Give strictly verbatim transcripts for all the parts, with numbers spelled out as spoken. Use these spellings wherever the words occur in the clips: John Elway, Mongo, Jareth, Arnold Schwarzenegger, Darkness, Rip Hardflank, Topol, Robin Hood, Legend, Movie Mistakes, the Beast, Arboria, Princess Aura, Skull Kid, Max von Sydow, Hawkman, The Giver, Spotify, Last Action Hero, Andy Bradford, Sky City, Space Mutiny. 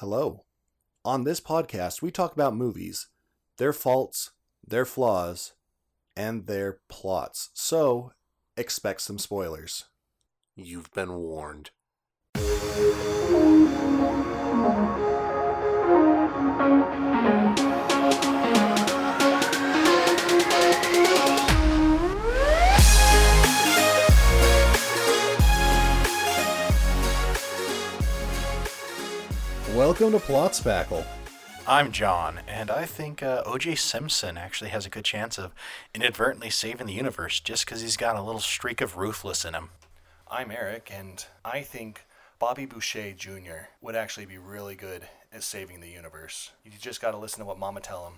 Hello. On this podcast, we talk about movies, their faults, their flaws, and their plots. So, expect some spoilers. You've been warned. Welcome to Plotspackle. I'm John, and I think uh, O J. Simpson actually has a good chance of inadvertently saving the universe just because he's got a little streak of ruthless in him. I'm Eric, and I think Bobby Boucher Junior would actually be really good at saving the universe. You just got to listen to what Mama tell him.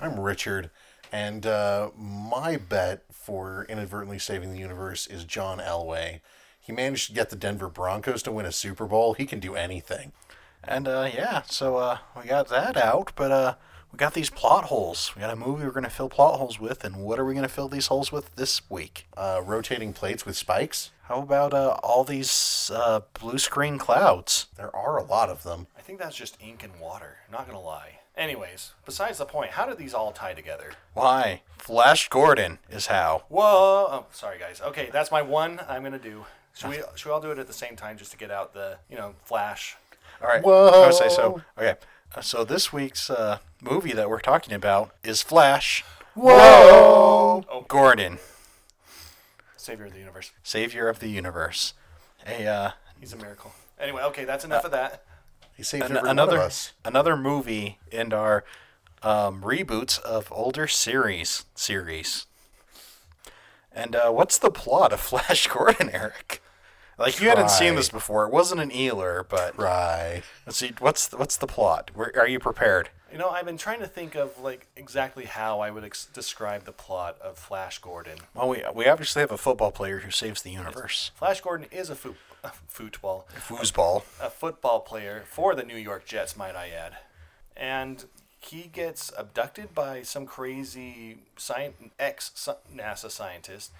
I'm Richard, and uh, my bet for inadvertently saving the universe is John Elway. He managed to get the Denver Broncos to win a Super Bowl. He can do anything. And, uh, yeah, so, uh, we got that out, but, uh, we got these plot holes. We got a movie we're going to fill plot holes with, and what are we going to fill these holes with this week? Uh, rotating plates with spikes? How about, uh, all these, uh, blue screen clouds? There are a lot of them. I think that's just ink and water, not going to lie. Anyways, besides the point, how did these all tie together? Why? Flash Gordon is how. Whoa! Oh, sorry, guys. Okay, that's my one I'm going to do. Should we, should we all do it at the same time just to get out the, you know, Flash... All right, Whoa. I would say so. Okay, so this week's uh, movie that we're talking about is Flash. Whoa! Oh. Gordon. Savior of the universe. Savior of the universe. Hey, uh, He's a miracle. Anyway, okay, that's enough uh, of that. He saved an- every another, one of us. Another movie in our um, reboots of older series. series. And uh, what's the plot of Flash Gordon, Eric? Like, you Try. hadn't seen this before. It wasn't an eeler, but... Right. Let's see, what's the, what's the plot? Where, are you prepared? You know, I've been trying to think of, like, exactly how I would ex- describe the plot of Flash Gordon. Well, we we obviously have a football player who saves the universe. Flash Gordon is a, foo- a football... A foosball. A, a football player for the New York Jets, might I add. And he gets abducted by some crazy sci- ex-NASA scientist...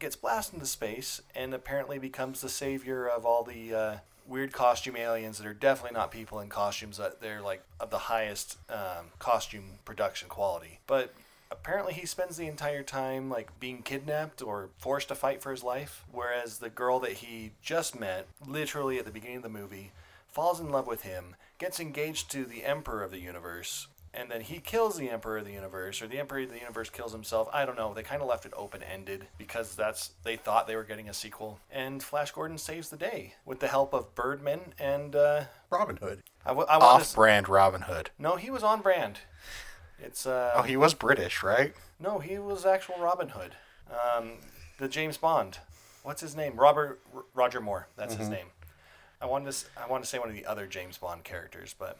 gets blasted into space and apparently becomes the savior of all the uh, weird costume aliens that are definitely not people in costumes. That they're like of the highest um, costume production quality. But apparently he spends the entire time like being kidnapped or forced to fight for his life. Whereas the girl that he just met, literally at the beginning of the movie, falls in love with him, gets engaged to the Emperor of the Universe. And then he kills the Emperor of the Universe, or the Emperor of the Universe kills himself. I don't know. They kind of left it open-ended because that's they thought they were getting a sequel. And Flash Gordon saves the day with the help of Birdman and... Uh, Robin Hood. I w- I Off-brand Robin Hood. No, he was on brand. It's uh, Oh, he was British, right? No, he was actual Robin Hood. Um, the James Bond. What's his name? Robert R- Roger Moore. That's mm-hmm. his name. I wanted to, I wanted to say one of the other James Bond characters, but...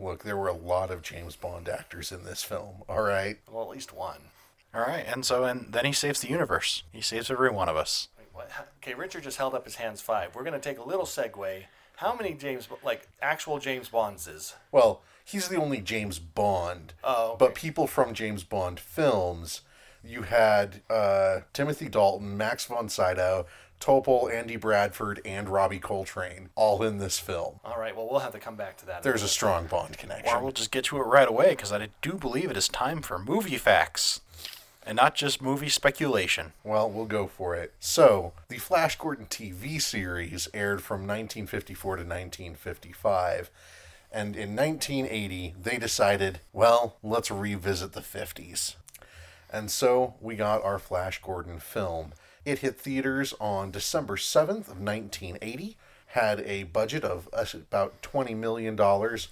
Look, there were a lot of James Bond actors in this film, all right? Well, at least one. All right, and so and then he saves the universe. He saves every one of us. Wait, what? Okay, Richard just held up his hands five. We're going to take a little segue. How many James, like, actual James Bonds is? Well, he's the only James Bond. Oh, okay. But people from James Bond films, you had uh, Timothy Dalton, Max von Sydow, Topol, Andy Bradford, and Robbie Coltrane, all in this film. All right, well, we'll have to come back to that. There's a strong Bond connection. Or we'll just get to it right away, because I do believe it is time for movie facts, and not just movie speculation. Well, we'll go for it. So, the Flash Gordon T V series aired from nineteen fifty-four to nineteen fifty-five, and in nineteen eighty, they decided, well, let's revisit the fifties. And so, we got our Flash Gordon film. It hit theaters on December seventh of nineteen eighty, had a budget of about twenty million dollars.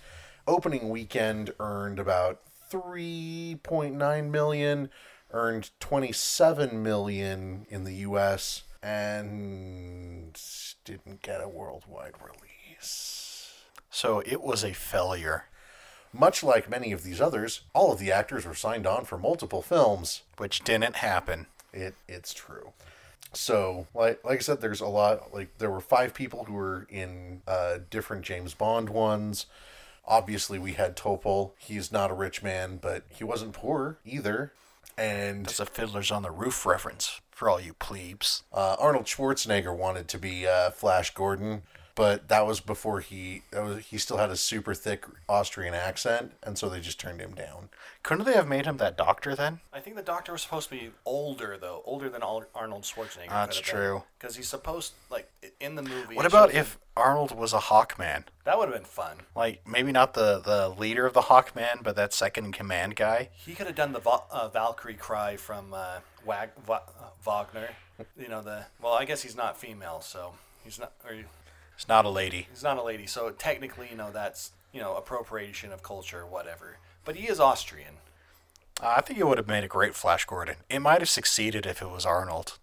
Opening weekend earned about three point nine million, earned twenty-seven million in the U S, and didn't get a worldwide release. So it was a failure. Much like many of these others, all of the actors were signed on for multiple films, which didn't happen. It it's true. So, like like I said, there's a lot, like, there were five people who were in uh, different James Bond ones. Obviously, we had Topol. He's not a rich man, but he wasn't poor either. And that's a Fiddlers on the Roof reference for all you plebes. Uh, Arnold Schwarzenegger wanted to be uh, Flash Gordon, but that was before he that was, he still had a super thick Austrian accent, and so they just turned him down. Couldn't they have made him that doctor then? I think the doctor was supposed to be older, though. Older than Arnold Schwarzenegger. That's true. Because he's supposed, like, in the movie... What about if Arnold was a Hawkman? That would have been fun. Like, maybe not the, the leader of the Hawkman, but that second-in-command guy. He could have done the Val- uh, Valkyrie cry from uh, Wag- Va- uh, Wagner. You know, the... Well, I guess he's not female, so... He's not... Or, he's not a lady. He's not a lady, so technically, you know, that's, you know, appropriation of culture or whatever. But he is Austrian. Uh, I think it would have made a great Flash Gordon. It might have succeeded if it was Arnold.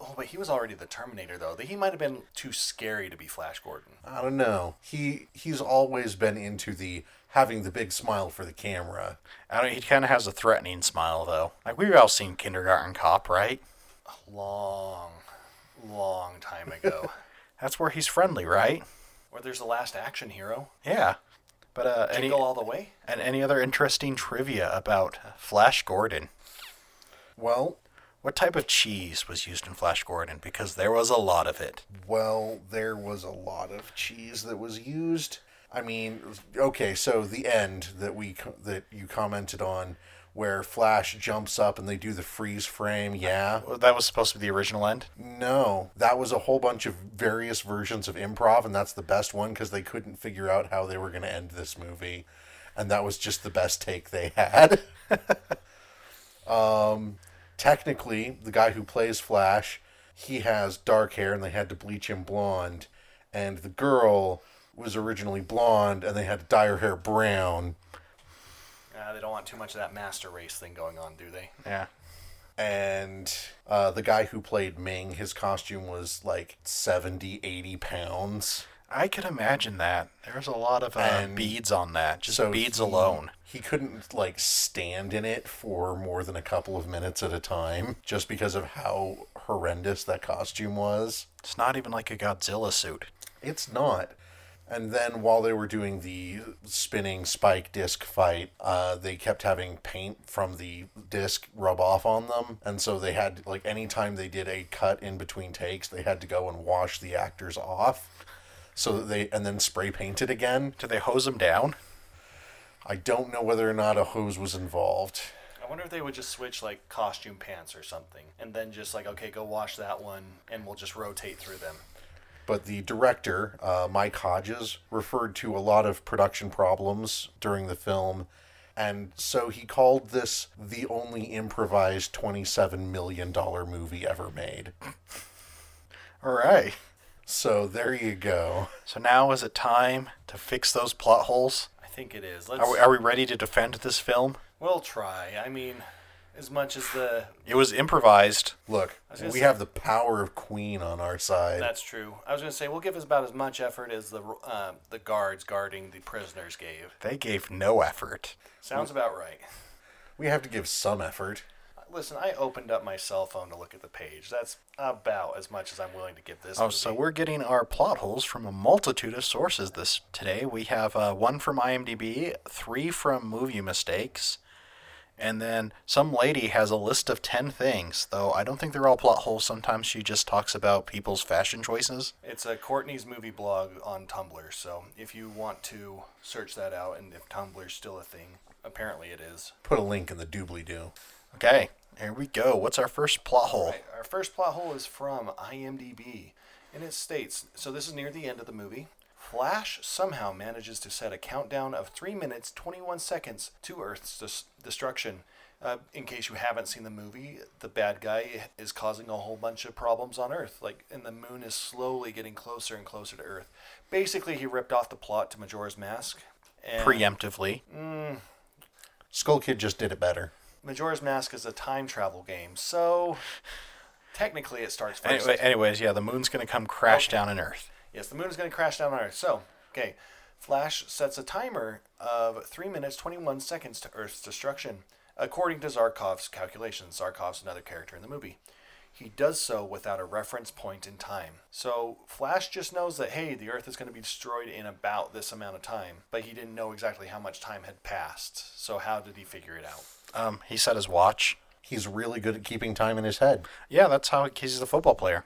Oh, but he was already the Terminator, though. He might have been too scary to be Flash Gordon. I don't know. He He's always been into the having the big smile for the camera. I don't know. He kind of has a threatening smile, though. Like, we've all seen Kindergarten Cop, right? A long, long time ago. That's where he's friendly, right? Or there's the Last Action Hero. Yeah. But uh, any, all the way? And any other interesting trivia about Flash Gordon? Well, what type of cheese was used in Flash Gordon? Because there was a lot of it. Well, there was a lot of cheese that was used. I mean, okay, so the end that we that you commented on, where Flash jumps up and they do the freeze frame, yeah. That was supposed to be the original end? No. That was a whole bunch of various versions of improv, and that's the best one because they couldn't figure out how they were going to end this movie. And that was just the best take they had. um, technically, the guy who plays Flash, he has dark hair, and they had to bleach him blonde. And the girl was originally blonde, and they had to dye her hair brown. Uh, they don't want too much of that master race thing going on, do they? Yeah. And uh, the guy who played Ming, his costume was like seventy, eighty pounds. I could imagine that. There's a lot of uh, beads on that, just so beads he, alone. He couldn't like stand in it for more than a couple of minutes at a time just because of how horrendous that costume was. It's not even like a Godzilla suit. It's not. And then while they were doing the spinning spike disc fight, uh, they kept having paint from the disc rub off on them. And so they had, like, anytime they did a cut in between takes, they had to go and wash the actors off. So that they, and then spray paint it again. Did they hose them down? I don't know whether or not a hose was involved. I wonder if they would just switch, like, costume pants or something. And then just, like, okay, go wash that one, and we'll just rotate through them. But the director, uh, Mike Hodges, referred to a lot of production problems during the film. And so he called this the only improvised twenty-seven million dollars movie ever made. All right. So there you go. So now is it time to fix those plot holes? I think it is. Let's... Are we, are we ready to defend this film? We'll try. I mean... As much as the... It was improvised. Look, we say, have the power of Queen on our side. That's true. I was going to say, we'll give us about as much effort as the uh, the guards guarding the prisoners gave. They gave no effort. Sounds we, about right. We have to give some effort. Listen, I opened up my cell phone to look at the page. That's about as much as I'm willing to give this. Oh, movie. So we're getting our plot holes from a multitude of sources this today. We have uh, one from IMDb, three from Movie Mistakes... And then some lady has a list of ten things, though I don't think they're all plot holes. Sometimes she just talks about people's fashion choices. It's a Courtney's movie blog on Tumblr, so if you want to search that out, and if Tumblr's still a thing, apparently it is. Put a link in the doobly-doo. Okay, here we go. What's our first plot hole? Right, our first plot hole is from IMDb, and it states, so this is near the end of the movie. Flash somehow manages to set a countdown of three minutes, twenty-one seconds to Earth's des- destruction. Uh, in case you haven't seen the movie, the bad guy is causing a whole bunch of problems on Earth. Like, and the moon is slowly getting closer and closer to Earth. Basically, he ripped off the plot to Majora's Mask. And, Preemptively. Mm, Skull Kid just did it better. Majora's Mask is a time travel game, so technically it starts first. Anyway, anyways, yeah, the moon's going to come crash okay. down on Earth. Yes, the moon is going to crash down on Earth. So, okay, Flash sets a timer of three minutes, twenty-one seconds to Earth's destruction, according to Zarkov's calculations. Zarkov's another character in the movie. He does so without a reference point in time. So, Flash just knows that, hey, the Earth is going to be destroyed in about this amount of time, but he didn't know exactly how much time had passed. So, how did he figure it out? Um, he set his watch. He's really good at keeping time in his head. Yeah, that's how he's a football player.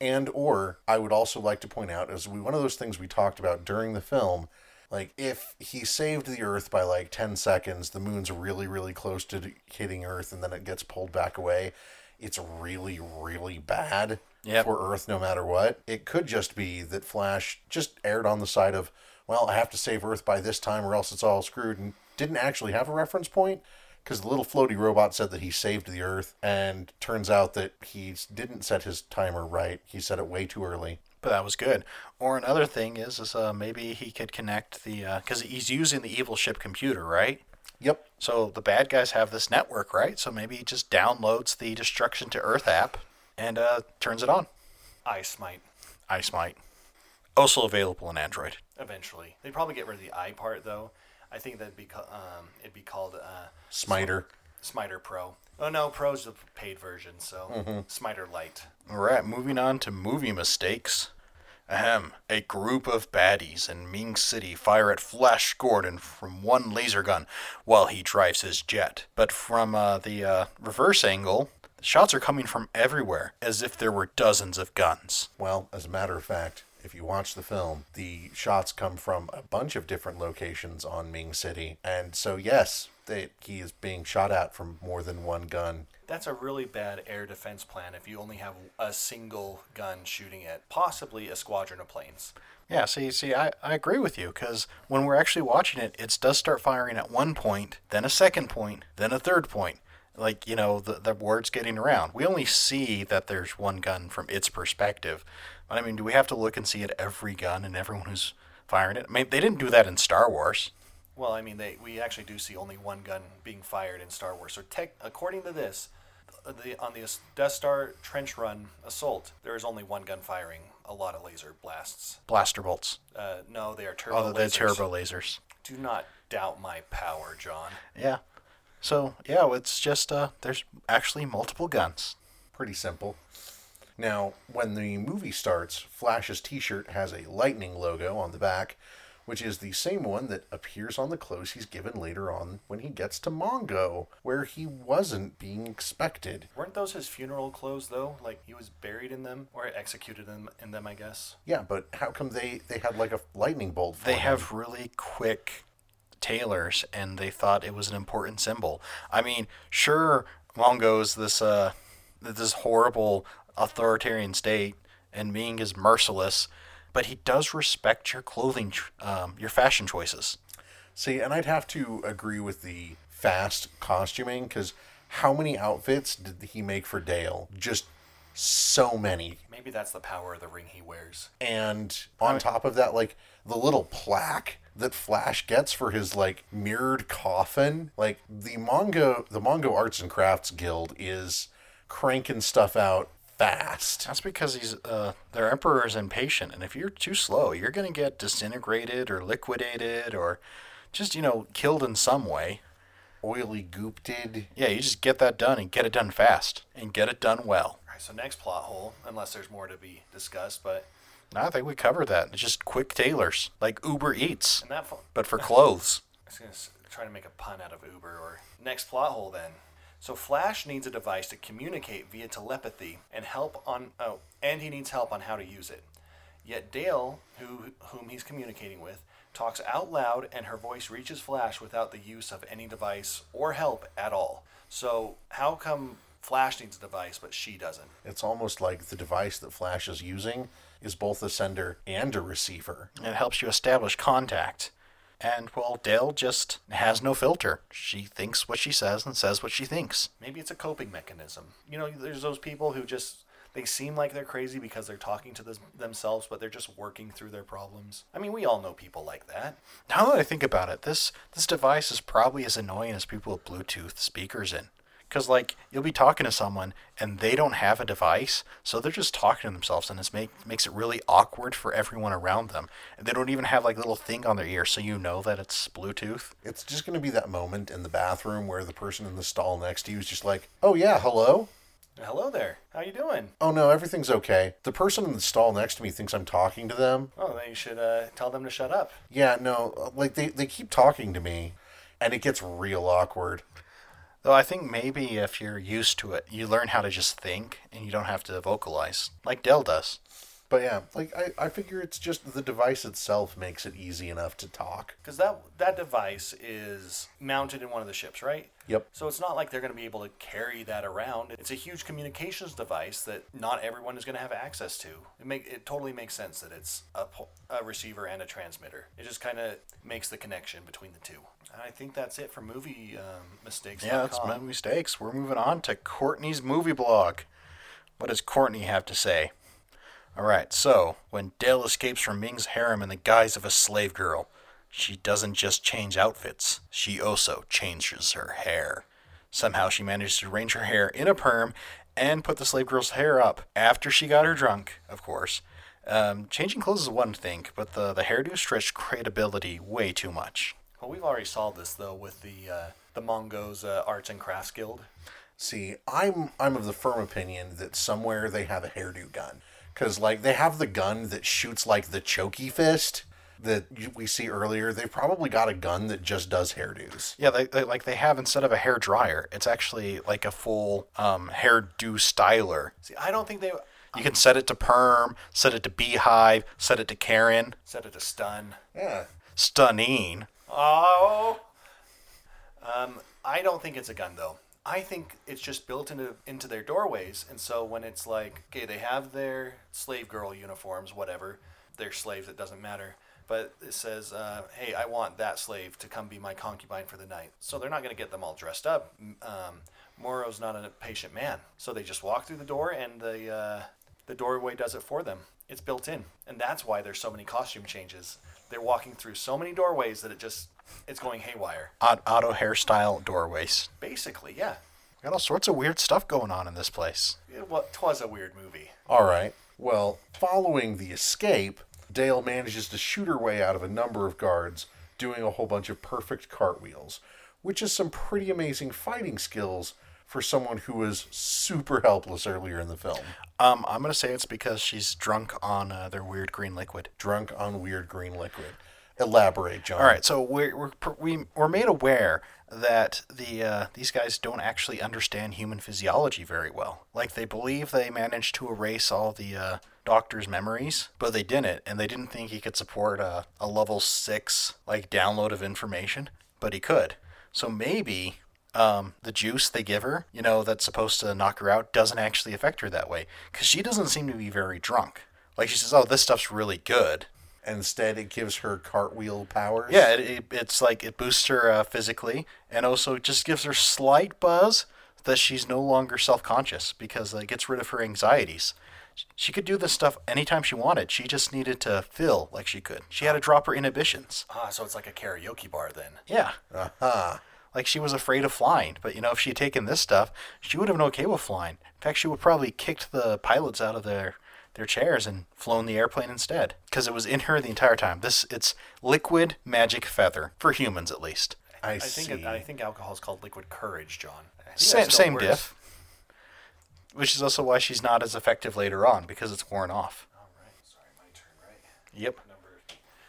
And or I would also like to point out, as we one of those things we talked about during the film, like if he saved the Earth by like ten seconds, the moon's really, really close to hitting Earth and then it gets pulled back away. It's really, really bad yep. for Earth no matter what. It could just be that Flash just erred on the side of, well, I have to save Earth by this time or else it's all screwed, and didn't actually have a reference point because the little floaty robot said that he saved the Earth, and turns out that he didn't set his timer right. He set it way too early. But that was good. Or another thing is, is uh, maybe he could connect the, because uh, he's using the evil ship computer, right? Yep. So the bad guys have this network, right? So maybe he just downloads the Destruction to Earth app and uh, turns it on. Ice Mite. Ice Mite. Also available in Android. Eventually. They'd probably get rid of the I part, though. I think that'd be um, it'd be called uh, Smiter. Smiter Pro. Oh no, Pro's the paid version, so mm-hmm. Smiter Lite. All right, moving on to movie mistakes. Ahem. A group of baddies in Ming City fire at Flash Gordon from one laser gun while he drives his jet. But from uh, the uh, reverse angle, the shots are coming from everywhere, as if there were dozens of guns. Well, as a matter of fact, if you watch the film, the shots come from a bunch of different locations on Ming City. And so, yes, they, he is being shot at from more than one gun. That's a really bad air defense plan if you only have a single gun shooting at possibly a squadron of planes. Yeah, see, see, I, I agree with you, because when we're actually watching it, it does start firing at one point, then a second point, then a third point. Like, you know, the, the word's getting around. We only see that there's one gun from its perspective. I mean, do we have to look and see at every gun and everyone who's firing it? I mean, they didn't do that in Star Wars. Well, I mean, they we actually do see only one gun being fired in Star Wars. So, tech, according to this, the, on the Death Star trench run assault, there is only one gun firing a lot of laser blasts. Blaster bolts. Uh, no, they are turbo oh, lasers. Oh, they're turbo lasers. Do not doubt my power, John. Yeah. So, yeah, it's just, uh, there's actually multiple guns. Pretty simple. Now, when the movie starts, Flash's t-shirt has a lightning logo on the back, which is the same one that appears on the clothes he's given later on when he gets to Mongo, where he wasn't being expected. Weren't those his funeral clothes, though? Like, he was buried in them, or executed in, in them, I guess? Yeah, but how come they, they had, like, a lightning bolt for They him? Have really quick tailors, and they thought it was an important symbol. I mean, sure, Mongo's this, uh, this horrible authoritarian state, and Ming is merciless, but he does respect your clothing, um, your fashion choices. See, and I'd have to agree with the fast costuming, because how many outfits did he make for Dale? Just so many. Maybe that's the power of the ring he wears. And on I mean, top of that, like, the little plaque that Flash gets for his, like, mirrored coffin. Like, the Mongo, the Mongo Arts and Crafts Guild is cranking stuff out fast. That's because he's uh, their emperor is impatient, and if you're too slow, you're going to get disintegrated or liquidated or just, you know, killed in some way. Oily gooped. Yeah, you just get that done and get it done fast and get it done well. All right, so next plot hole, unless there's more to be discussed, but no, I think we covered that. It's just quick tailors, like Uber Eats, and that fo- but for clothes. I was going to try to make a pun out of Uber. Or next plot hole then. So Flash needs a device to communicate via telepathy and help on oh, and he needs help on how to use it. Yet Dale, who whom he's communicating with, talks out loud, and her voice reaches Flash without the use of any device or help at all. So how come Flash needs a device but she doesn't? It's almost like the device that Flash is using is both a sender and a receiver. It helps you establish contact. And, well, Dale just has no filter. She thinks what she says and says what she thinks. Maybe it's a coping mechanism. You know, there's those people who just, they seem like they're crazy because they're talking to them, themselves, but they're just working through their problems. I mean, we all know people like that. Now that I think about it, this, this device is probably as annoying as people with Bluetooth speakers in. Because, like, you'll be talking to someone, and they don't have a device, so they're just talking to themselves, and it make, makes it really awkward for everyone around them. And they don't even have, like, little thing on their ear, so you know that it's Bluetooth. It's just going to be that moment in the bathroom where the person in the stall next to you is just like, oh, yeah, hello? Hello there. How you doing? Oh, no, everything's okay. The person in the stall next to me thinks I'm talking to them. Oh, then you should uh, tell them to shut up. Yeah, no, like, they, they keep talking to me, and it gets real awkward. Though I think maybe if you're used to it, you learn how to just think and you don't have to vocalize like Dale does. But yeah, like I, I figure it's just the device itself makes it easy enough to talk. Because that that device is mounted in one of the ships, right? Yep. So it's not like they're going to be able to carry that around. It's a huge communications device that not everyone is going to have access to. It make it totally makes sense that it's a, a receiver and a transmitter. It just kind of makes the connection between the two. I think that's it for movie um, mistakes. Yeah, that's my mistakes. We're moving on to Courtney's movie blog. What does Courtney have to say? All right, so when Dale escapes from Ming's harem in the guise of a slave girl, she doesn't just change outfits. She also changes her hair. Somehow she manages to arrange her hair in a perm and put the slave girl's hair up after she got her drunk, of course. Um, changing clothes is one thing, but the, the hairdo stretched credibility way too much. Well, we've already saw this, though, with the uh, the Mongo's uh, Arts and Crafts Guild. See, I'm I'm of the firm opinion that somewhere they have a hairdo gun. Because, like, they have the gun that shoots, like, the chokey fist that we see earlier. They've probably got a gun that just does hairdos. Yeah, they, they, like, they have, instead of a hair dryer, it's actually, like, a full um, hairdo styler. See, I don't think they... You can set it to perm, set it to beehive, set it to Karen. Set it to stun. Yeah. Stunning. Oh. Um, I don't think it's a gun, though. I think it's just built into into their doorways, and so when it's like, okay, they have their slave girl uniforms, whatever, they're slaves, it doesn't matter, but it says, uh, hey, I want that slave to come be my concubine for the night. So they're not going to get them all dressed up. Um, Moro's not a patient man, so they just walk through the door, and the uh, the doorway does it for them. It's built in, and that's why there's so many costume changes. They're walking through so many doorways that it just... It's going haywire. Auto hairstyle doorways. Basically, yeah. We got all sorts of weird stuff going on in this place. It was, twas a weird movie. All right. Well, following the escape, Dale manages to shoot her way out of a number of guards, doing a whole bunch of perfect cartwheels, which is some pretty amazing fighting skills for someone who was super helpless earlier in the film. Um, I'm going to say it's because she's drunk on uh, their weird green liquid. Drunk on weird green liquid. Elaborate, John. All right, so we're we're we, we're made aware that the uh, these guys don't actually understand human physiology very well. Like, they believe they managed to erase all the uh, doctor's memories, but they didn't, and they didn't think he could support a, a level six like download of information, but he could. So maybe um, the juice they give her, you know, that's supposed to knock her out, doesn't actually affect her that way, because she doesn't seem to be very drunk. Like, she says, "Oh, this stuff's really good." Instead, it gives her cartwheel powers. Yeah, it, it, it's like it boosts her uh, physically, and also just gives her slight buzz that she's no longer self-conscious, because uh, it gets rid of her anxieties. She could do this stuff anytime she wanted. She just needed to feel like she could. She had to drop her inhibitions. Ah, so it's like a karaoke bar then. Yeah. Uh-huh. Like, she was afraid of flying, but, you know, if she had taken this stuff, she would have been okay with flying. In fact, she would probably kicked the pilots out of their... their chairs and flown the airplane instead, because it was in her the entire time. This it's liquid magic feather for humans, at least. I, I see. Think it, I think alcohol is called liquid courage, John. Same same works. Diff, which is also why she's not as effective later on, because it's worn off. All right, sorry, my turn, right? Yep. Number.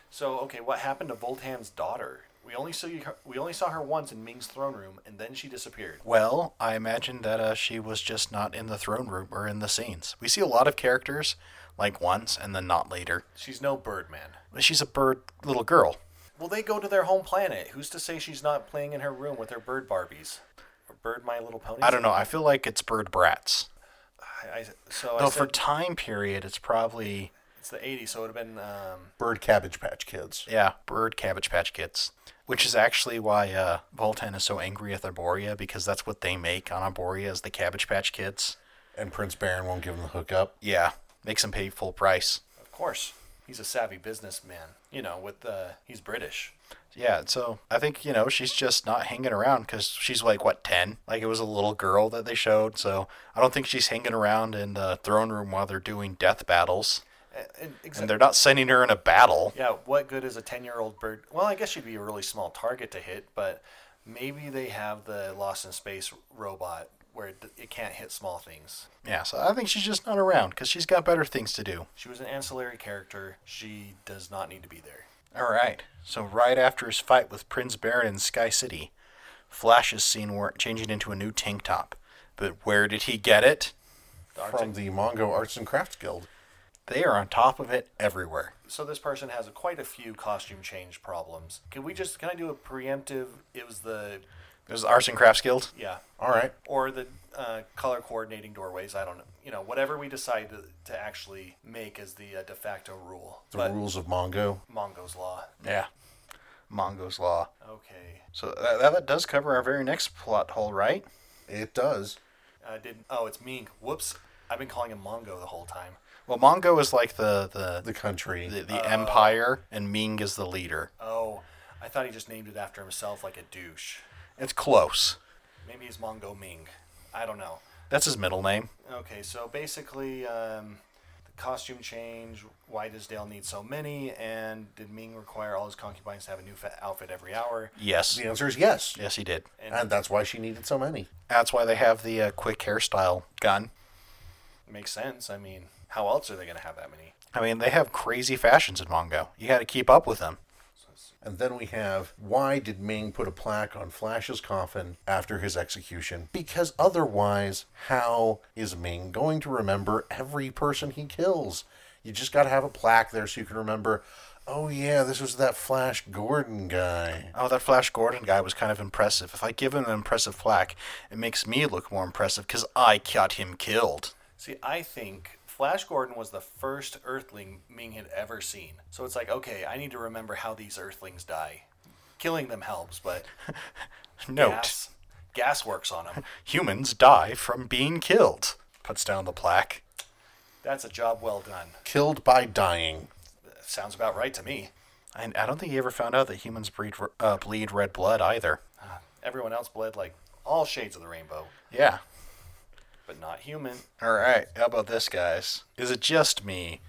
So okay, what happened to Voltan's daughter? We only saw her, we only saw her once in Ming's throne room, and then she disappeared. Well, I imagine that uh, she was just not in the throne room or in the scenes. We see a lot of characters, like, once and then not later. She's no Birdman. She's a bird little girl. Well, they go to their home planet. Who's to say she's not playing in her room with her bird Barbies? Or bird My Little Ponies? I don't know. I feel like it's bird brats. I, I, so Though I said, for time period, it's probably... It's the eighties, so it would have been... Um, bird Cabbage Patch Kids. Yeah, Bird Cabbage Patch Kids. Which is actually why uh, Voltan is so angry at Arboria, because that's what they make on Arboria is the Cabbage Patch Kids. And Prince Baron won't give him the hookup. Yeah, makes him pay full price. Of course. He's a savvy businessman, you know, with uh, he's British. Yeah, so I think, you know, she's just not hanging around because she's like, what, ten? Like, it was a little girl that they showed, so I don't think she's hanging around in the throne room while they're doing death battles. And, exactly. And they're not sending her in a battle. Yeah, what good is a ten-year-old bird? Well, I guess she'd be a really small target to hit, but maybe they have the Lost in Space robot where it, it can't hit small things. Yeah, so I think she's just not around because she's got better things to do. She was an ancillary character. She does not need to be there. All right. So right after his fight with Prince Baron in Sky City, Flash is seen wearing, changing into a new tank top. But where did he get it? From the Mongo Arts and Crafts Guild. They are on top of it everywhere. So this person has a, quite a few costume change problems. Can we just, can I do a preemptive, it was the... It was the Arts and Crafts Guild? Yeah. All right. Or the uh, color coordinating doorways, I don't know. You know, whatever we decide to, to actually make as the uh, de facto rule. The but rules of Mongo. Mongo's Law. Yeah. Mongo's Law. Okay. So that, that does cover our very next plot hole, right? It does. Uh, did Oh, it's Ming. Whoops. I've been calling him Mongo the whole time. Well, Mongo is like the... The, the country. The, the uh, empire, and Ming is the leader. Oh, I thought he just named it after himself like a douche. It's close. Maybe he's Mongo Ming. I don't know. That's his middle name. Okay, so basically, um, the costume change, why does Dale need so many, and did Ming require all his concubines to have a new fa- outfit every hour? Yes. The answer is yes. Yes, he did. And, and that's why she needed so many. That's why they have the uh, quick hairstyle gun. Makes sense. I mean, how else are they going to have that many? I mean, they have crazy fashions in Mongo. You got to keep up with them. And then we have, why did Ming put a plaque on Flash's coffin after his execution? Because otherwise, how is Ming going to remember every person he kills? You just got to have a plaque there so you can remember, oh yeah, this was that Flash Gordon guy. Oh, that Flash Gordon guy was kind of impressive. If I give him an impressive plaque, it makes me look more impressive because I got him killed. See, I think... Flash Gordon was the first Earthling Ming had ever seen. So it's like, okay, I need to remember how these Earthlings die. Killing them helps, but... Note. Gas, gas works on them. Humans die from being killed. Puts down the plaque. That's a job well done. Killed by dying. Sounds about right to me. And I don't think he ever found out that humans bleed, uh, bleed red blood either. Uh, everyone else bled, like, all shades of the rainbow. Yeah. But not human. All right. How about this, guys? Is it just me,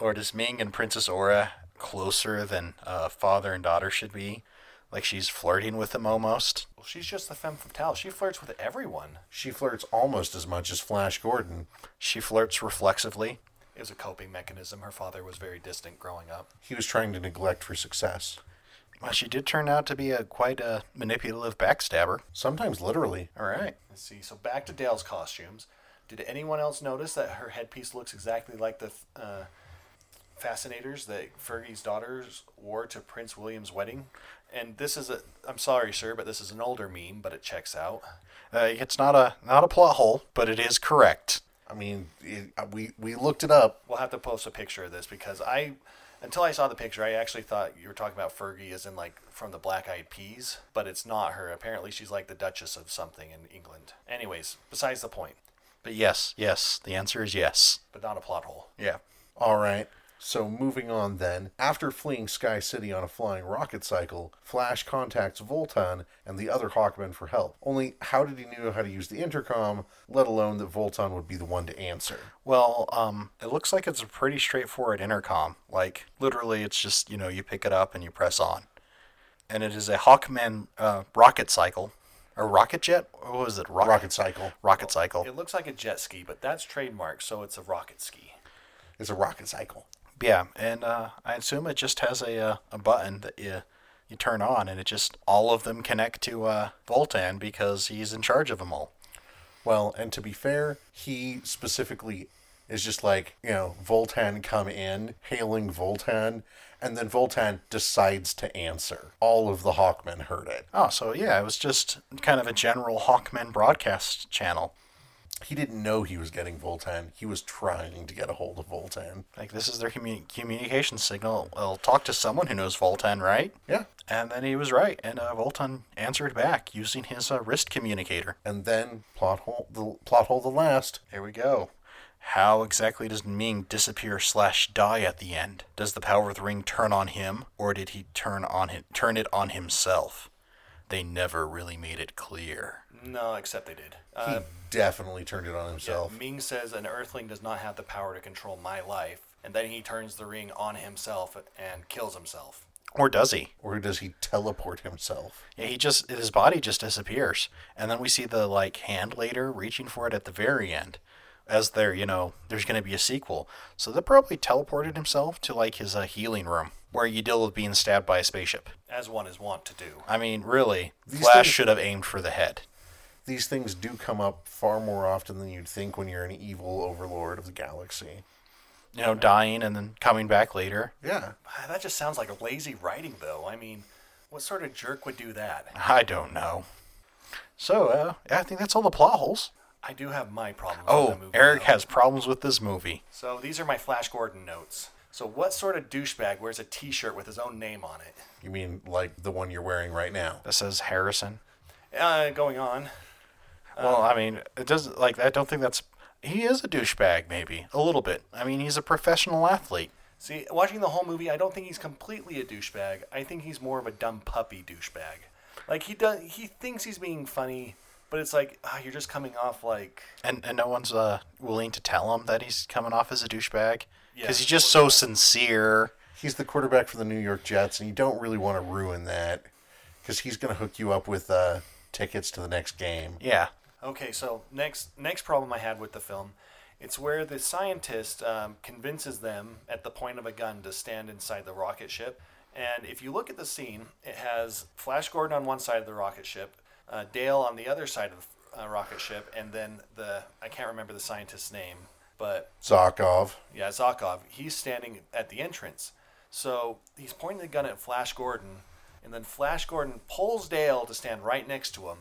or does Ming and Princess Aura closer than uh, father and daughter should be? Like she's flirting with him almost? Well, she's just the femme fatale. She flirts with everyone. She flirts almost as much as Flash Gordon. She flirts reflexively. It was a coping mechanism. Her father was very distant growing up. He was trying to neglect for success. Well, she did turn out to be a quite a manipulative backstabber. Sometimes literally. All right. Let's see. So back to Dale's costumes. Did anyone else notice that her headpiece looks exactly like the uh, fascinators that Fergie's daughters wore to Prince William's wedding? And this is a, I'm sorry, sir, but this is an older meme, but it checks out. Uh, it's not a not a plot hole, but it is correct. I mean, it, we, we looked it up. We'll have to post a picture of this because I... Until I saw the picture, I actually thought you were talking about Fergie as in, like, from the Black Eyed Peas, but it's not her. Apparently, she's like the Duchess of something in England. Anyways, besides the point. But yes, yes, the answer is yes. But not a plot hole. Yeah. All right. So moving on then, after fleeing Sky City on a flying rocket cycle, Flash contacts Voltan and the other Hawkman for help. Only how did he know how to use the intercom, let alone that Voltan would be the one to answer? Well, um, it looks like it's a pretty straightforward intercom. Like, literally, it's just, you know, you pick it up and you press on. And it is a Hawkman uh, rocket cycle. A rocket jet? What was it? Rocket, rocket cycle. Rocket cycle. It looks like a jet ski, but that's trademarked, so it's a rocket ski. It's a rocket cycle. Yeah, and uh, I assume it just has a uh, a button that you you turn on, and it just all of them connect to uh, Voltan because he's in charge of them all. Well, and to be fair, he specifically is just like, you know, Voltan come in, hailing Voltan, and then Voltan decides to answer. All of the Hawkmen heard it. Oh, so yeah, it was just kind of a general Hawkmen broadcast channel. He didn't know he was getting Voltan. He was trying to get a hold of Voltan. Like, this is their commu- communication signal. I'll talk to someone who knows Voltan, right? Yeah. And then he was right. And uh, Voltan answered back using his uh, wrist communicator. And then, plot hole the, plot hole the last. Here we go. How exactly does Ming disappear slash die at the end? Does the power of the ring turn on him, or did he turn on it, turn it on himself? They never really made it clear. No, except they did. Uh, he definitely turned it on himself. Yeah, Ming says an Earthling does not have the power to control my life, and then he turns the ring on himself and kills himself. Or does he? Or does he teleport himself? Yeah, he just his body just disappears, and then we see the like hand later reaching for it at the very end. as their, you know, there's going to be a sequel. So they probably teleported himself to, like, his uh, healing room, where you deal with being stabbed by a spaceship. As one is wont to do. I mean, really, these Flash things, should have aimed for the head. These things do come up far more often than you'd think when you're an evil overlord of the galaxy. You know, dying and then coming back later. Yeah. That just sounds like a lazy writing, though. I mean, what sort of jerk would do that? I don't know. So, uh, I think that's all the plot holes. I do have my problems oh, with the movie. Oh, Eric though. has problems with this movie. So, these are my Flash Gordon notes. So, what sort of douchebag wears a t-shirt with his own name on it? You mean, like, the one you're wearing right now? That says Harrison? Uh, going on. Well, um, I mean, it doesn't, like, I don't think that's... He is a douchebag, maybe. A little bit. I mean, he's a professional athlete. See, watching the whole movie, I don't think he's completely a douchebag. I think he's more of a dumb puppy douchebag. Like, he does, he thinks he's being funny, but it's like, ah, oh, you're just coming off like... And and no one's uh, willing to tell him that he's coming off as a douchebag? Because yeah, he's just so sincere. He's the quarterback for the New York Jets, and you don't really want to ruin that. Because he's going to hook you up with uh, tickets to the next game. Yeah. Okay, so next next problem I had with the film, it's where the scientist um, convinces them at the point of a gun to stand inside the rocket ship. And if you look at the scene, it has Flash Gordon on one side of the rocket ship, uh, Dale on the other side of the uh, rocket ship, and then the, I can't remember the scientist's name, but... Zarkov. Yeah, Zarkov. He's standing at the entrance. So he's pointing the gun at Flash Gordon, and then Flash Gordon pulls Dale to stand right next to him.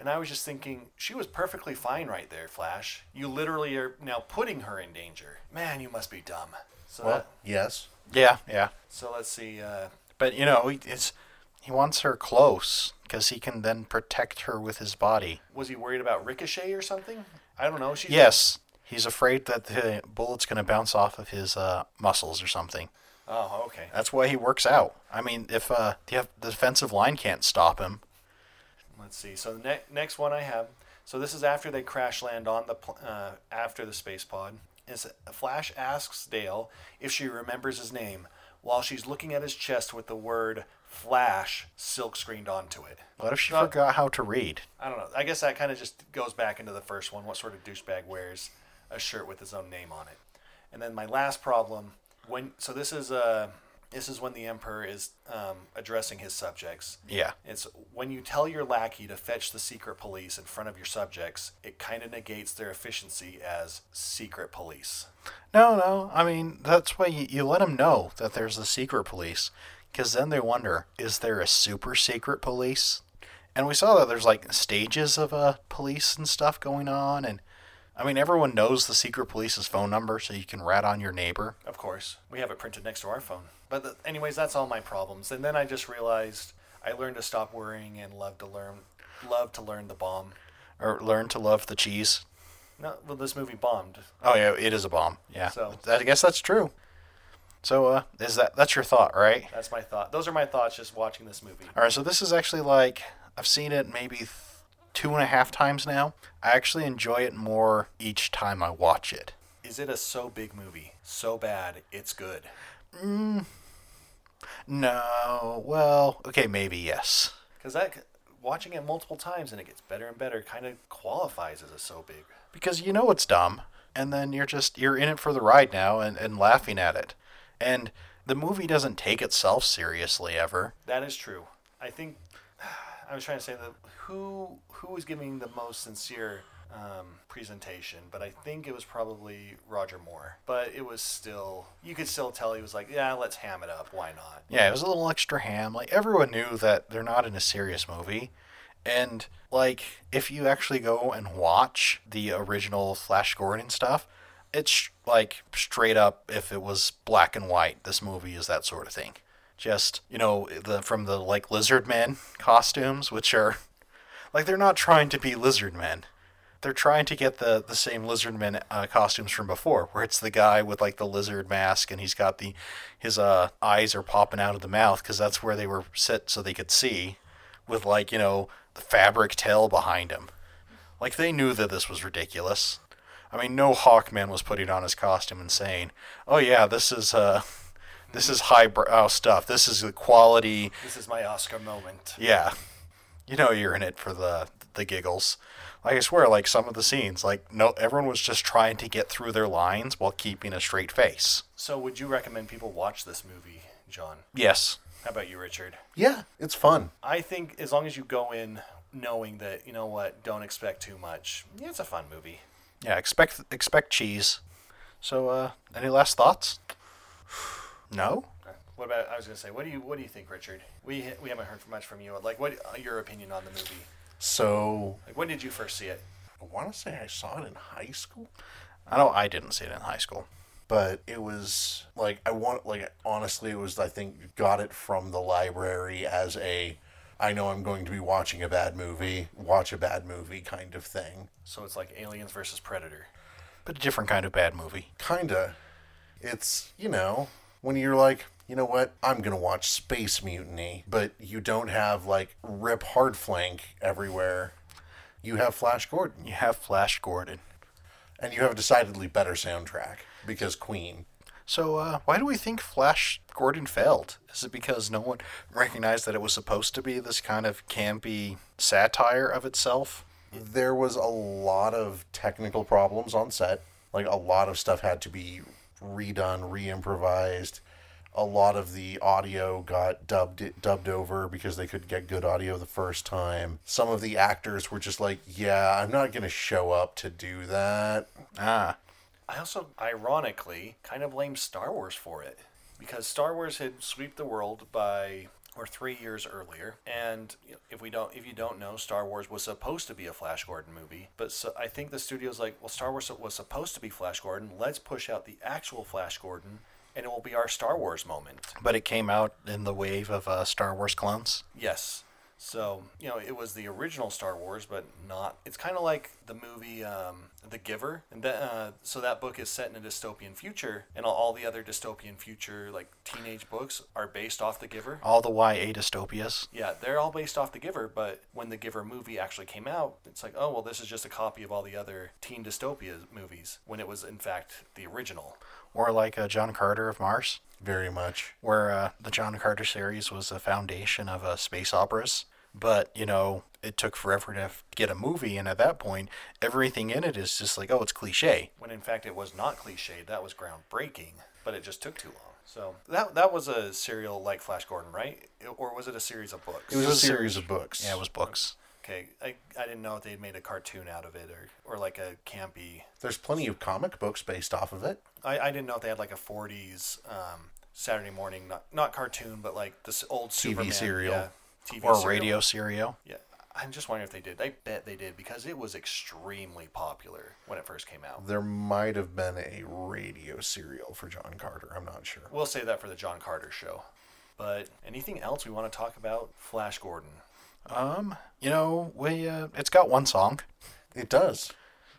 And I was just thinking, she was perfectly fine right there, Flash. You literally are now putting her in danger. Man, you must be dumb. So well, that, yes. Yeah, yeah. So let's see. Uh, but, you know, it's he wants her close because he can then protect her with his body. Was he worried about ricochet or something? I don't know. She's yes. Like, he's afraid that the bullet's going to bounce off of his uh, muscles or something. Oh, okay. That's why he works out. I mean, if uh, the defensive line can't stop him. Let's see. So the ne- next one I have. So this is after they crash land on the pl- uh, after the space pod. Is Flash asks Dale if she remembers his name while she's looking at his chest with the word Flash silk screened onto it. What if she so, forgot how to read? I don't know. I guess that kind of just goes back into the first one. What sort of douchebag wears a shirt with his own name on it? And then my last problem. When so this is a. Uh, This is when the Emperor is um, addressing his subjects. Yeah. It's when you tell your lackey to fetch the secret police in front of your subjects, it kind of negates their efficiency as secret police. No, no. I mean, that's why you, you let them know that there's the secret police, because then they wonder, is there a super secret police? And we saw that there's like stages of uh, police and stuff going on. And I mean, everyone knows the secret police's phone number, so you can rat on your neighbor. Of course. We have it printed next to our phone. But the, anyways, that's all my problems. And then I just realized I learned to stop worrying and love to learn love to learn the bomb. Or learn to love the cheese. No, well, this movie bombed. Oh, yeah, it is a bomb. Yeah. So I guess that's true. So uh, is that that's your thought, right? That's my thought. Those are my thoughts just watching this movie. All right, so this is actually like, I've seen it maybe... Th- two and a half times now. I actually enjoy it more each time I watch it. Is it a so big movie? So bad, it's good. Mm, no. Well, okay, maybe yes. Because that watching it multiple times and it gets better and better kind of qualifies as a so big. Because you know it's dumb, and then you're just, you're in it for the ride now and, and laughing at it. And the movie doesn't take itself seriously ever. That is true. I think... I was trying to say that who who was giving the most sincere um, presentation, but I think it was probably Roger Moore. But it was still, you could still tell he was like, yeah, let's ham it up. Why not? Yeah, it was a little extra ham. Like everyone knew that they're not in a serious movie. And like if you actually go and watch the original Flash Gordon stuff, it's like straight up if it was black and white, this movie is that sort of thing. Just, you know, the from the, like, lizard men costumes, which are, like, they're not trying to be lizard men. They're trying to get the, the same lizard men uh, costumes from before, where it's the guy with, like, the lizard mask, and he's got the, his uh, eyes are popping out of the mouth, because that's where they were set so they could see, with, like, you know, the fabric tail behind him. Like, they knew that this was ridiculous. I mean, no Hawkman was putting on his costume and saying, oh, yeah, this is, uh... this is highbrow stuff. This is the quality. This is my Oscar moment. Yeah. you know you're in it for the the giggles. Like, I swear, like, some of the scenes, like, no, everyone was just trying to get through their lines while keeping a straight face. So would you recommend people watch this movie, John? Yes. How about you, Richard? Yeah, it's fun. I think as long as you go in knowing that, you know what, don't expect too much. Yeah, it's a fun movie. Yeah, expect expect cheese. So, uh, any last thoughts? No? What about, I was going to say, what do you what do you think, Richard? We we haven't heard much from you. Like, what your opinion on the movie? So, like, when did you first see it? I want to say I saw it in high school. I know I didn't see it in high school, but it was like I want like honestly it was I think got it from the library as a I know I'm going to be watching a bad movie, watch a bad movie kind of thing. So it's like Aliens versus Predator, but a different kind of bad movie. Kinda. It's, you know, when you're like, you know what, I'm going to watch Space Mutiny, but you don't have, like, Rip Hardflank everywhere. You have Flash Gordon. You have Flash Gordon. And you have a decidedly better soundtrack, because Queen. So, uh, why do we think Flash Gordon failed? Is it because no one recognized that it was supposed to be this kind of campy satire of itself? There was a lot of technical problems on set. Like, a lot of stuff had to be redone, re-improvised. A lot of the audio got dubbed dubbed over because they couldn't get good audio the first time. Some of the actors were just like, yeah, I'm not going to show up to do that. Ah. I also, ironically, kind of blamed Star Wars for it. Because Star Wars had swept the world by, or three years earlier. And if we don't, if you don't know, Star Wars was supposed to be a Flash Gordon movie. But so I think the studio's like, well, Star Wars was supposed to be Flash Gordon. Let's push out the actual Flash Gordon. And it will be our Star Wars moment. But it came out in the wave of uh, Star Wars clones? Yes. So, you know, it was the original Star Wars, but not... It's kind of like the movie um, The Giver. and that, uh, So that book is set in a dystopian future, and all the other dystopian future, like, teenage books are based off The Giver. All the Y A dystopias? Yeah, they're all based off The Giver, but when The Giver movie actually came out, it's like, oh, well, this is just a copy of all the other teen dystopia movies, when it was, in fact, the original. Or like uh, John Carter of Mars. Very much. Where uh, the John Carter series was the foundation of uh, space operas. But, you know, it took forever to get a movie. And at that point, everything in it is just like, oh, it's cliche. When in fact, it was not cliche. That was groundbreaking. But it just took too long. So that that was a serial like Flash Gordon, right? Or was it a series of books? It was, it was a series of books. Yeah, it was books. Okay, I, I didn't know if they'd made a cartoon out of it or, or like a campy... There's plenty of comic books based off of it. I, I didn't know if they had like a forties um, Saturday morning, not not cartoon, but like this old T V Superman. Serial. Yeah, T V or serial. Or radio serial. Yeah, I'm just wondering if they did. I bet they did because it was extremely popular when it first came out. There might have been a radio serial for John Carter. I'm not sure. We'll save that for the John Carter show. But anything else we want to talk about? Flash Gordon. Um, you know, we uh, it's got one song. It does.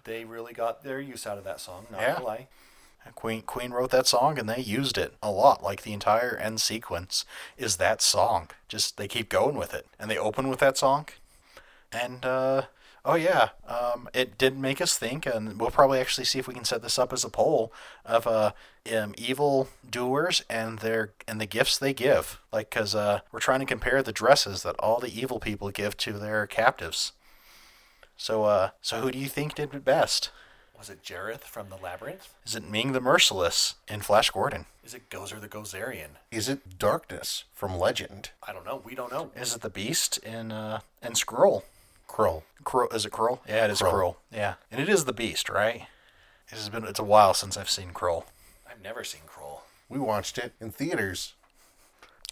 They really got their use out of that song, not yeah. gonna lie. Queen Queen wrote that song and they used it a lot. Like the entire end sequence is that song. Just they keep going with it. And they open with that song. And uh oh yeah, um it did make us think, and we'll probably actually see if we can set this up as a poll of uh um, evil doers and their and the gifts they give. Like cuz uh we're trying to compare the dresses that all the evil people give to their captives. So uh so who do you think did it best? Was it Jareth from The Labyrinth? Is it Ming the Merciless in Flash Gordon? Is it Gozer the Gozerian? Is it Darkness from Legend? I don't know. We don't know. Is it the Beast in uh in Skrull? Krull. Krull. Is it Krull? Yeah, it is Krull. Krull. Yeah. And it is the Beast, right? It has been, it's a while since I've seen Krull. I've never seen Krull. We watched it in theaters.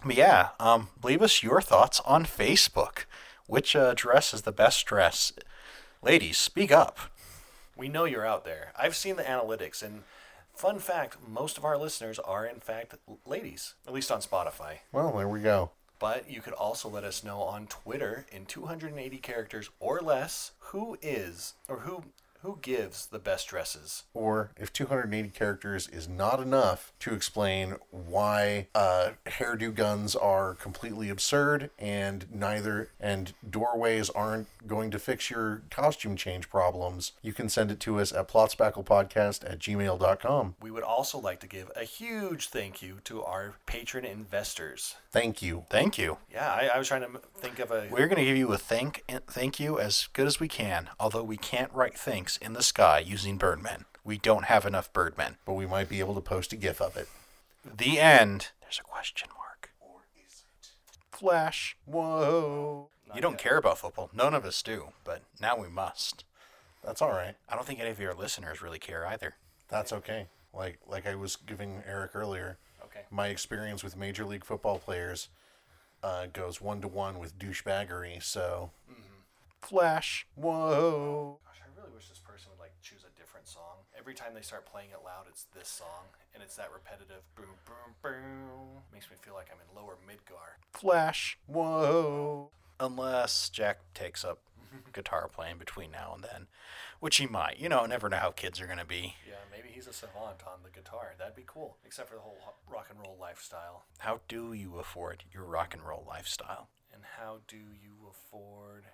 But yeah, um, leave us your thoughts on Facebook. Which uh, dress is the best dress? Ladies, speak up. We know you're out there. I've seen the analytics, and fun fact, most of our listeners are, in fact, ladies. At least on Spotify. Well, there we go. But you could also let us know on Twitter in two hundred eighty characters or less who is or who who gives the best dresses? Or if two hundred eighty characters is not enough to explain why uh, hairdo guns are completely absurd and neither and doorways aren't going to fix your costume change problems, you can send it to us at plotspacklepodcast at gmail dot com. We would also like to give a huge thank you to our patron investors. Thank you. Thank you. Yeah, I, I was trying to think of a... We're going to give you a thank, thank you as good as we can, although we can't write thanks in the sky using Birdman. We don't have enough Birdman. But we might be able to post a GIF of it. The end. There's a question mark. Or is it? Flash. Whoa. Not you don't yet. Care about football. None of us do. But now we must. That's all right. I don't think any of your listeners really care either. That's okay. Like like I was giving Eric earlier. Okay. My experience with Major League Football players uh, goes one-to-one with douchebaggery, so... Mm-hmm. Flash. Whoa. This person would like choose a different song. Every time they start playing it loud, it's this song, and it's that repetitive boom, boom, boom. Makes me feel like I'm in Lower Midgar. Flash. Whoa. Unless Jack takes up guitar playing between now and then, which he might. You know, never know how kids are going to be. Yeah, maybe he's a savant on the guitar. That'd be cool, except for the whole rock and roll lifestyle. How do you afford your rock and roll lifestyle? And how do you afford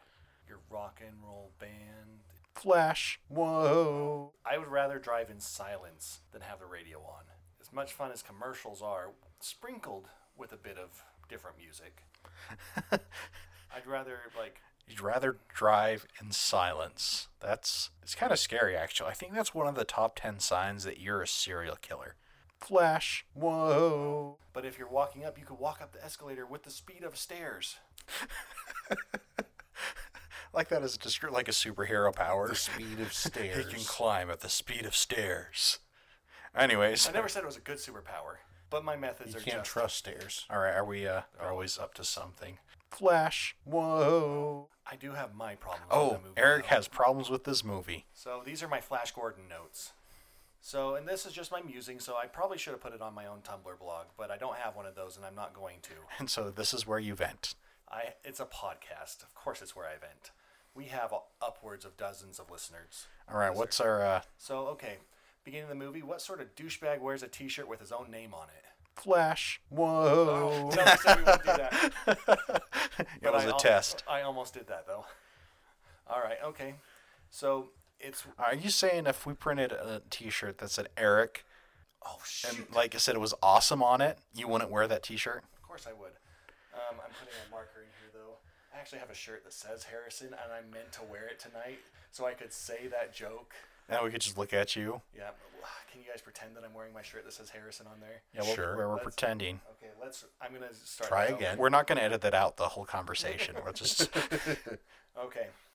your rock and roll band? Flash. Whoa. I would rather drive in silence than have the radio on. As much fun as commercials are, sprinkled with a bit of different music. I'd rather, like... You'd rather drive in silence. That's... It's kind of scary, actually. I think that's one of the top ten signs that you're a serial killer. Flash. Whoa. But if you're walking up, you could walk up the escalator with the speed of stairs. Like that is a like a superhero power. The speed of stairs. He can climb at the speed of stairs. Anyways, I never said it was a good superpower, but my methods you are. You can't just... trust stairs. All right, are we? Uh, are always up to something. Flash. Whoa. I do have my problems. Oh, with the movie Eric though. Has problems with this movie. So these are my Flash Gordon notes. So, and this is just my musing, so I probably should have put it on my own Tumblr blog, but I don't have one of those, and I'm not going to. And so this is where you vent. I. It's a podcast. Of course, it's where I vent. We have upwards of dozens of listeners. All right, what's our... Uh... So, okay, beginning of the movie, what sort of douchebag wears a T-shirt with his own name on it? Flash. Whoa. Oh, no, so we won't do that. It was I a al- test. I almost did that, though. All right, okay. So, it's... Are you saying if we printed a T-shirt that said Eric... Oh, shit. And, like I said, it was awesome on it, you wouldn't wear that T-shirt? Of course I would. Um, I'm putting a marker in here, though. I actually have a shirt that says Harrison, and I meant to wear it tonight so I could say that joke. Now we could just look at you. Yeah. Can you guys pretend that I'm wearing my shirt that says Harrison on there? Yeah, well, sure. We're, we're pretending. Okay, let's... I'm going to start... Try again. Over. We're not going to edit that out, the whole conversation. We're just... Okay.